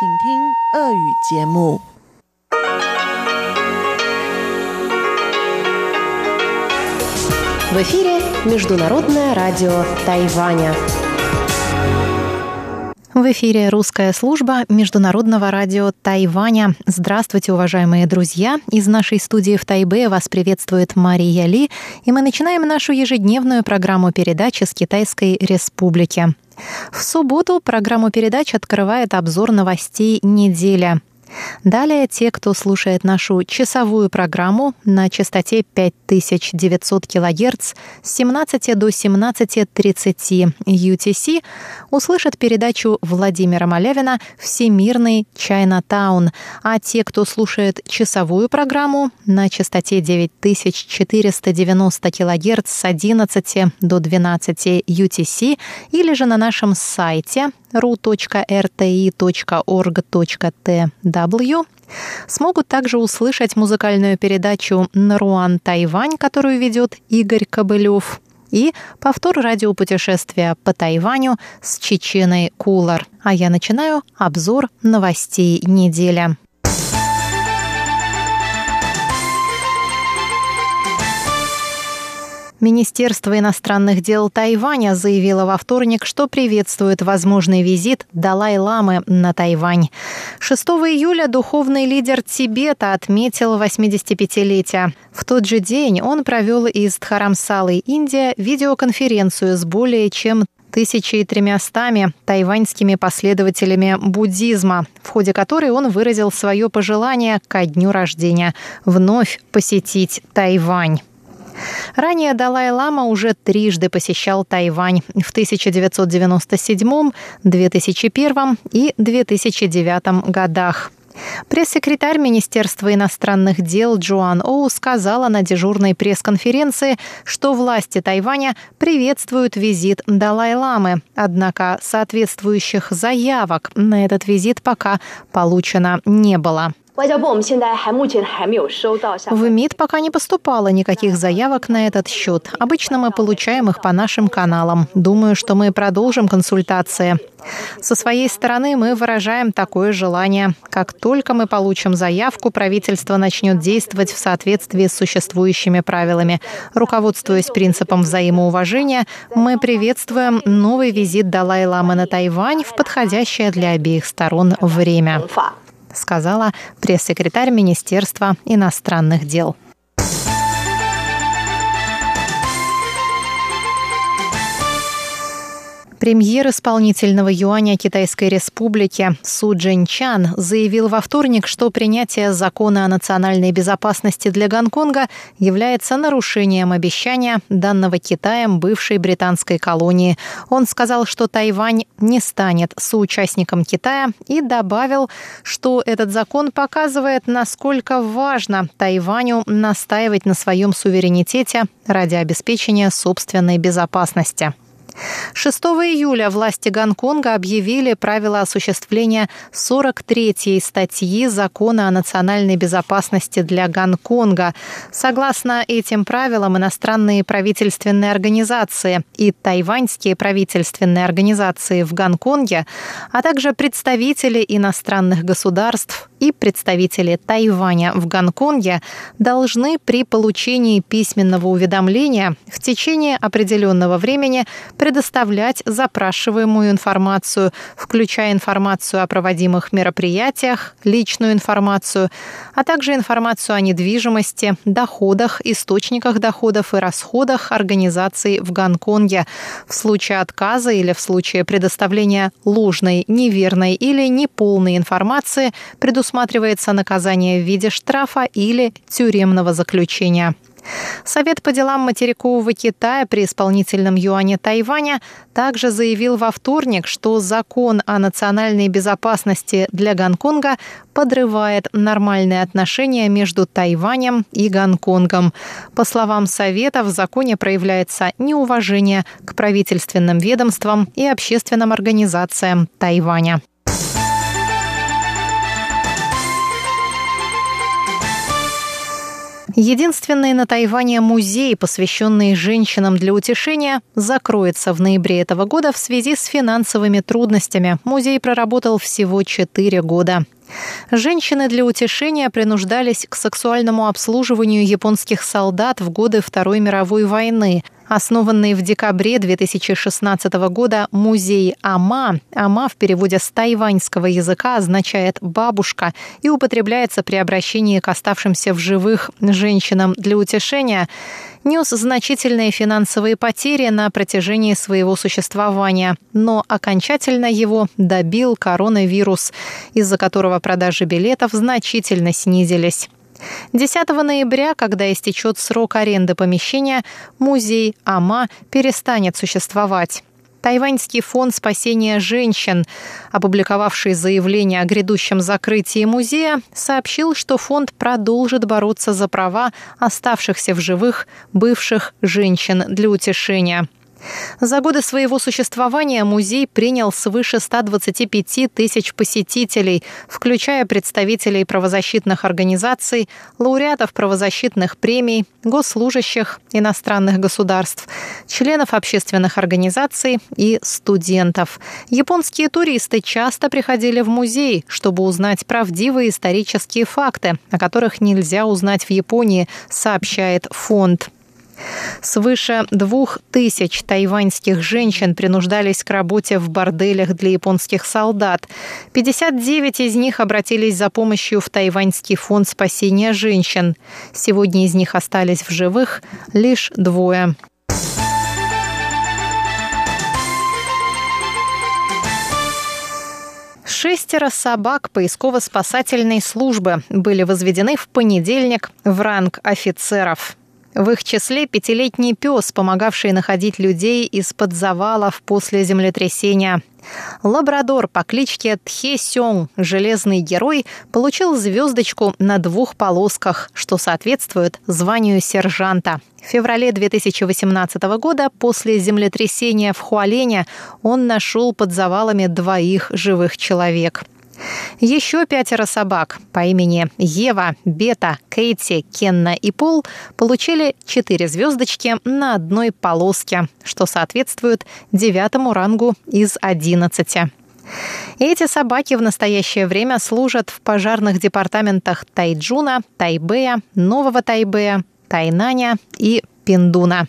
В эфире Международное радио Тайваня. В эфире русская служба Международного радио Тайваня. Здравствуйте, уважаемые друзья! Из нашей студии в Тайбе вас приветствует Мария Ли, и мы начинаем нашу ежедневную программу передачи с Китайской Республики. В субботу программу передач открывает обзор новостей недели. Далее те, кто слушает нашу часовую программу на частоте 5900 кГц с 17 до 17:30 UTC, услышат передачу Владимира Малявина «Всемирный Чайнатаун». А те, кто слушает часовую программу на частоте 9490 кГц с 11 до 12 UTC или же на нашем сайте ru.rti.org.tw смогут также услышать музыкальную передачу «Наруан Тайвань», которую ведет Игорь Кобылев, и повтор радиопутешествия по Тайваню с Чечиной Кулор. А я начинаю обзор новостей недели. Министерство иностранных дел Тайваня заявило во вторник, что приветствует возможный визит Далай-ламы на Тайвань. 6 июля духовный лидер Тибета отметил 85-летие. В тот же день он провел из Тхарамсалы, Индия, видеоконференцию с более чем 1300 тайваньскими последователями буддизма, в ходе которой он выразил свое пожелание ко дню рождения вновь посетить Тайвань. Ранее Далай-лама уже трижды посещал Тайвань в 1997, 2001 и 2009 годах. Пресс-секретарь Министерства иностранных дел Джуан Оу сказала на дежурной пресс-конференции, что власти Тайваня приветствуют визит Далай-ламы, однако соответствующих заявок на этот визит пока получено не было. В МИД пока не поступало никаких заявок на этот счет. Обычно мы получаем их по нашим каналам. Думаю, что мы продолжим консультации. Со своей стороны мы выражаем такое желание. Как только мы получим заявку, правительство начнет действовать в соответствии с существующими правилами. Руководствуясь принципом взаимоуважения, мы приветствуем новый визит Далай-ламы на Тайвань в подходящее для обеих сторон время, сказала пресс-секретарь Министерства иностранных дел. Премьер исполнительного юаня Китайской Республики Су Джин Чан заявил во вторник, что принятие закона о национальной безопасности для Гонконга является нарушением обещания, данного Китаем бывшей британской колонии. Он сказал, что Тайвань не станет соучастником Китая, и добавил, что этот закон показывает, насколько важно Тайваню настаивать на своем суверенитете ради обеспечения собственной безопасности. 6 июля власти Гонконга объявили правила осуществления 43-й статьи Закона о национальной безопасности для Гонконга. Согласно этим правилам, иностранные правительственные организации и тайваньские правительственные организации в Гонконге, а также представители иностранных государств и представители Тайваня в Гонконге должны при получении письменного уведомления в течение определенного времени предоставлять запрашиваемую информацию, включая информацию о проводимых мероприятиях, личную информацию, а также информацию о недвижимости, доходах, источниках доходов и расходах организаций в Гонконге. В случае отказа или в случае предоставления ложной, неверной или неполной информации предусматривается наказание в виде штрафа или тюремного заключения. Совет по делам материкового Китая при исполнительном юане Тайваня также заявил во вторник, что закон о национальной безопасности для Гонконга подрывает нормальные отношения между Тайванем и Гонконгом. По словам Совета, в законе проявляется неуважение к правительственным ведомствам и общественным организациям Тайваня. Единственный на Тайване музей, посвященный женщинам для утешения, закроется в ноябре этого года в связи с финансовыми трудностями. Музей проработал всего 4 года. Женщины для утешения принуждались к сексуальному обслуживанию японских солдат в годы Второй мировой войны. Основанный в декабре 2016 года музей Ама, Ама в переводе с тайваньского языка означает «бабушка» и употребляется при обращении к оставшимся в живых женщинам для утешения, нес значительные финансовые потери на протяжении своего существования, но окончательно его добил коронавирус, из-за которого продажи билетов значительно снизились. 10 ноября, когда истечет срок аренды помещения, музей Ама перестанет существовать. Тайваньский фонд спасения женщин, опубликовавший заявление о грядущем закрытии музея, сообщил, что фонд продолжит бороться за права оставшихся в живых бывших женщин для утешения. За годы своего существования музей принял свыше 125 тысяч посетителей, включая представителей правозащитных организаций, лауреатов правозащитных премий, госслужащих иностранных государств, членов общественных организаций и студентов. Японские туристы часто приходили в музей, чтобы узнать правдивые исторические факты, о которых нельзя узнать в Японии, сообщает фонд. Свыше 2000 тайваньских женщин принуждались к работе в борделях для японских солдат. 59 из них обратились за помощью в Тайваньский фонд спасения женщин. Сегодня из них остались в живых лишь 2. Шестеро собак поисково-спасательной службы были возведены в понедельник в ранг офицеров. В их числе 5-летний пес, помогавший находить людей из-под завалов после землетрясения. Лабрадор по кличке Тхе Сём, железный герой, получил звездочку на 2 полосках, что соответствует званию сержанта. В феврале 2018 года после землетрясения в Хуалене он нашел под завалами 2 живых человек. Еще 5 собак по имени Ева, Бета, Кейти, Кенна и Пол получили 4 звездочки на 1 полоске, что соответствует 9 рангу из 11. Эти собаки в настоящее время служат в пожарных департаментах Тайчжуна, Тайбэя, Нового Тайбэя, Тайнаня и Пиндуна.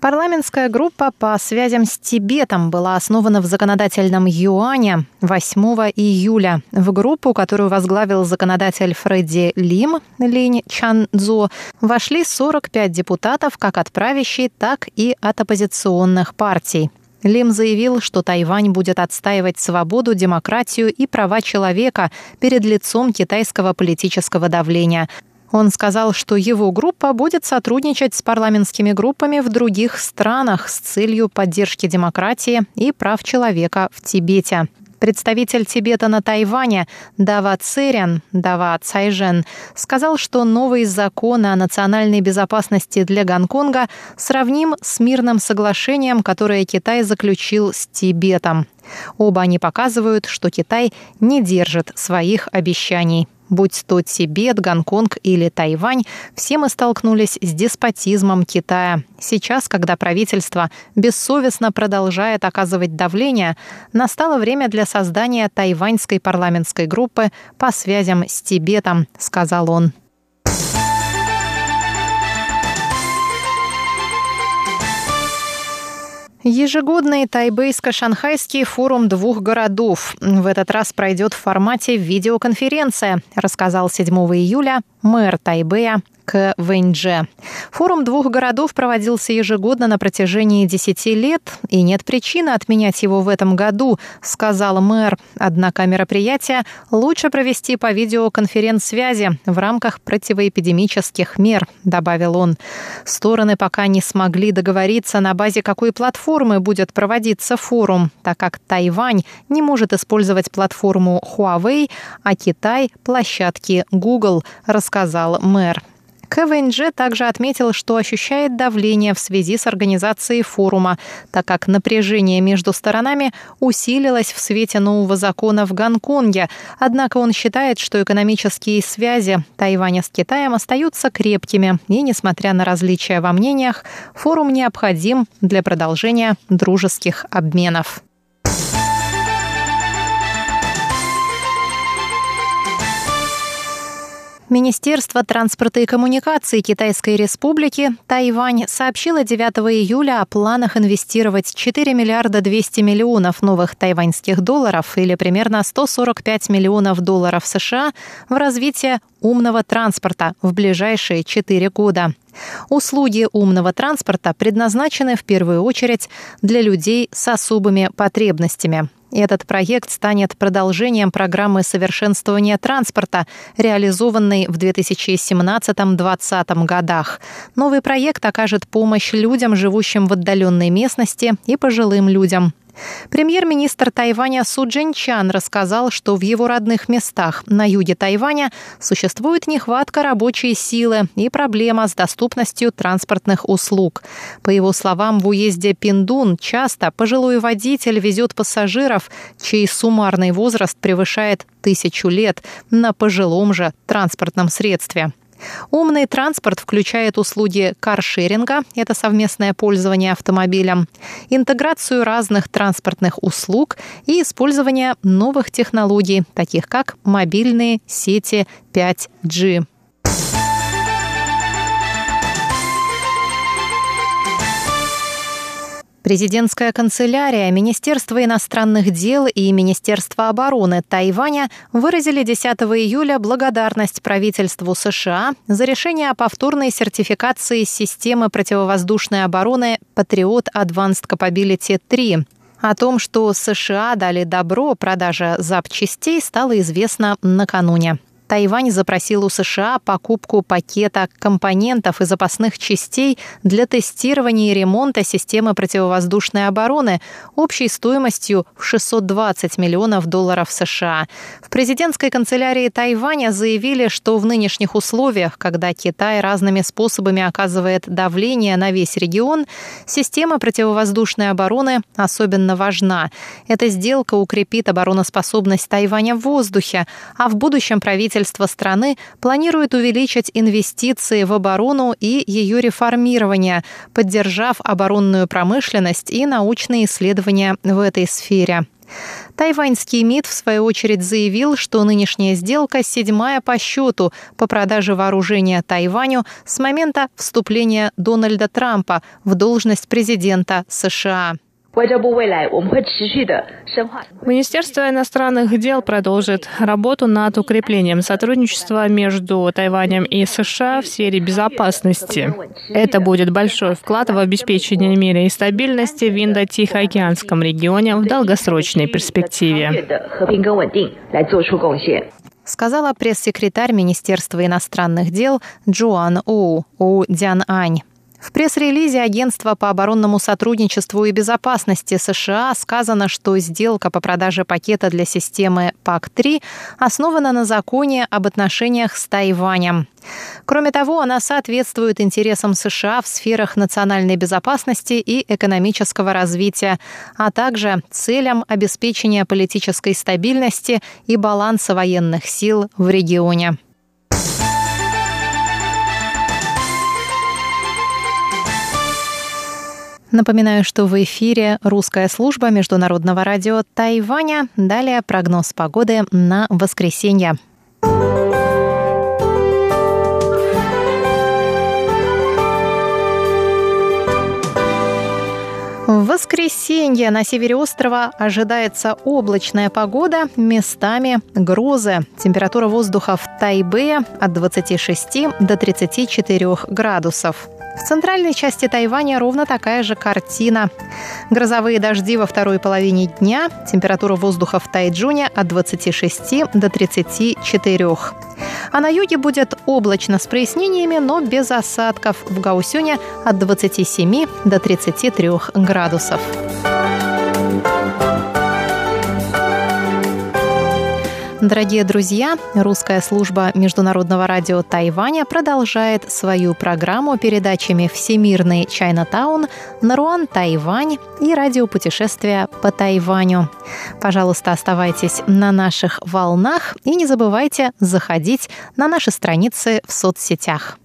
Парламентская группа по связям с Тибетом была основана в законодательном юане 8 июля. В группу, которую возглавил законодатель Фредди Лим Линь Чан Цзо, вошли 45 депутатов как от правящей, так и от оппозиционных партий. Лим заявил, что Тайвань будет отстаивать свободу, демократию и права человека перед лицом китайского политического давления. Он сказал, что его группа будет сотрудничать с парламентскими группами в других странах с целью поддержки демократии и прав человека в Тибете. Представитель Тибета на Тайване Дава Церен Дава Цайжен сказал, что новый закон о национальной безопасности для Гонконга сравним с мирным соглашением, которое Китай заключил с Тибетом. Оба они показывают, что Китай не держит своих обещаний. Будь то Тибет, Гонконг или Тайвань, все мы столкнулись с деспотизмом Китая. Сейчас, когда правительство бессовестно продолжает оказывать давление, настало время для создания тайваньской парламентской группы по связям с Тибетом, сказал он. Ежегодный тайбэйско-шанхайский форум 2 городов в этот раз пройдет в формате видеоконференция, рассказал 7 июля мэр Тайбэя Вэньчжи. Форум 2 городов проводился ежегодно на протяжении 10 лет, и нет причины отменять его в этом году, сказал мэр. Однако мероприятие лучше провести по видеоконференц-связи в рамках противоэпидемических мер, добавил он. Стороны пока не смогли договориться, на базе какой платформы будет проводиться форум, так как Тайвань не может использовать платформу Huawei, а Китай – площадки Google, рассказал мэр. КВНЖ также отметил, что ощущает давление в связи с организацией форума, так как напряжение между сторонами усилилось в свете нового закона в Гонконге. Однако он считает, что экономические связи Тайваня с Китаем остаются крепкими, и, несмотря на различия во мнениях, форум необходим для продолжения дружеских обменов. Министерство транспорта и коммуникаций Китайской Республики Тайвань сообщило 9 июля о планах инвестировать 4 миллиарда 200 миллионов новых тайваньских долларов или примерно 145 миллионов долларов США в развитие умного транспорта в ближайшие 4 года. Услуги умного транспорта предназначены в первую очередь для людей с особыми потребностями. Этот проект станет продолжением программы совершенствования транспорта, реализованной в 2017-2020 годах. Новый проект окажет помощь людям, живущим в отдаленной местности, и пожилым людям. Премьер-министр Тайваня Су Джин Чан рассказал, что в его родных местах на юге Тайваня существует нехватка рабочей силы и проблема с доступностью транспортных услуг. По его словам, в уезде Пиндун часто пожилой водитель везет пассажиров, чей суммарный возраст превышает 1000 лет, на пожилом же транспортном средстве. Умный транспорт включает услуги каршеринга – это совместное пользование автомобилем, интеграцию разных транспортных услуг и использование новых технологий, таких как мобильные сети 5G. Президентская канцелярия, Министерство иностранных дел и Министерство обороны Тайваня выразили 10 июля благодарность правительству США за решение о повторной сертификации системы противовоздушной обороны Patriot Advanced Capability 3. О том, что США дали добро продаже запчастей, стало известно накануне. Тайвань запросил у США покупку пакета компонентов и запасных частей для тестирования и ремонта системы противовоздушной обороны общей стоимостью в 620 миллионов долларов США. В президентской канцелярии Тайваня заявили, что в нынешних условиях, когда Китай разными способами оказывает давление на весь регион, система противовоздушной обороны особенно важна. Эта сделка укрепит обороноспособность Тайваня в воздухе, а в будущем Правительство страны планирует увеличить инвестиции в оборону и ее реформирование, поддержав оборонную промышленность и научные исследования в этой сфере. Тайваньский МИД, в свою очередь, заявил, что нынешняя сделка 7-я по счету по продаже вооружения Тайваню с момента вступления Дональда Трампа в должность президента США. Министерство иностранных дел продолжит работу над укреплением сотрудничества между Тайванем и США в сфере безопасности. Это будет большой вклад в обеспечение мира и стабильности в Индо-Тихоокеанском регионе в долгосрочной перспективе. Сказала пресс-секретарь Министерства иностранных дел Джуан Оу Дянь Ань. В пресс-релизе Агентства по оборонному сотрудничеству и безопасности США сказано, что сделка по продаже пакета для системы ПАК-3 основана на законе об отношениях с Тайванем. Кроме того, она соответствует интересам США в сферах национальной безопасности и экономического развития, а также целям обеспечения политической стабильности и баланса военных сил в регионе. Напоминаю, что в эфире русская служба Международного радио Тайваня. Далее прогноз погоды на воскресенье. В воскресенье на севере острова ожидается облачная погода, местами грозы. Температура воздуха в Тайбэе от 26 до 34 градусов. В центральной части Тайваня ровно такая же картина. Грозовые дожди во второй половине дня. Температура воздуха в Тайчжуне от 26 до 34. А на юге будет облачно с прояснениями, но без осадков. В Гаосюне от 27 до 33 градусов. Дорогие друзья, русская служба Международного радио Тайваня продолжает свою программу передачами «Всемирный Чайнатаун», «Наруан Тайвань» и «Радиопутешествия по Тайваню». Пожалуйста, оставайтесь на наших волнах и не забывайте заходить на наши страницы в соцсетях.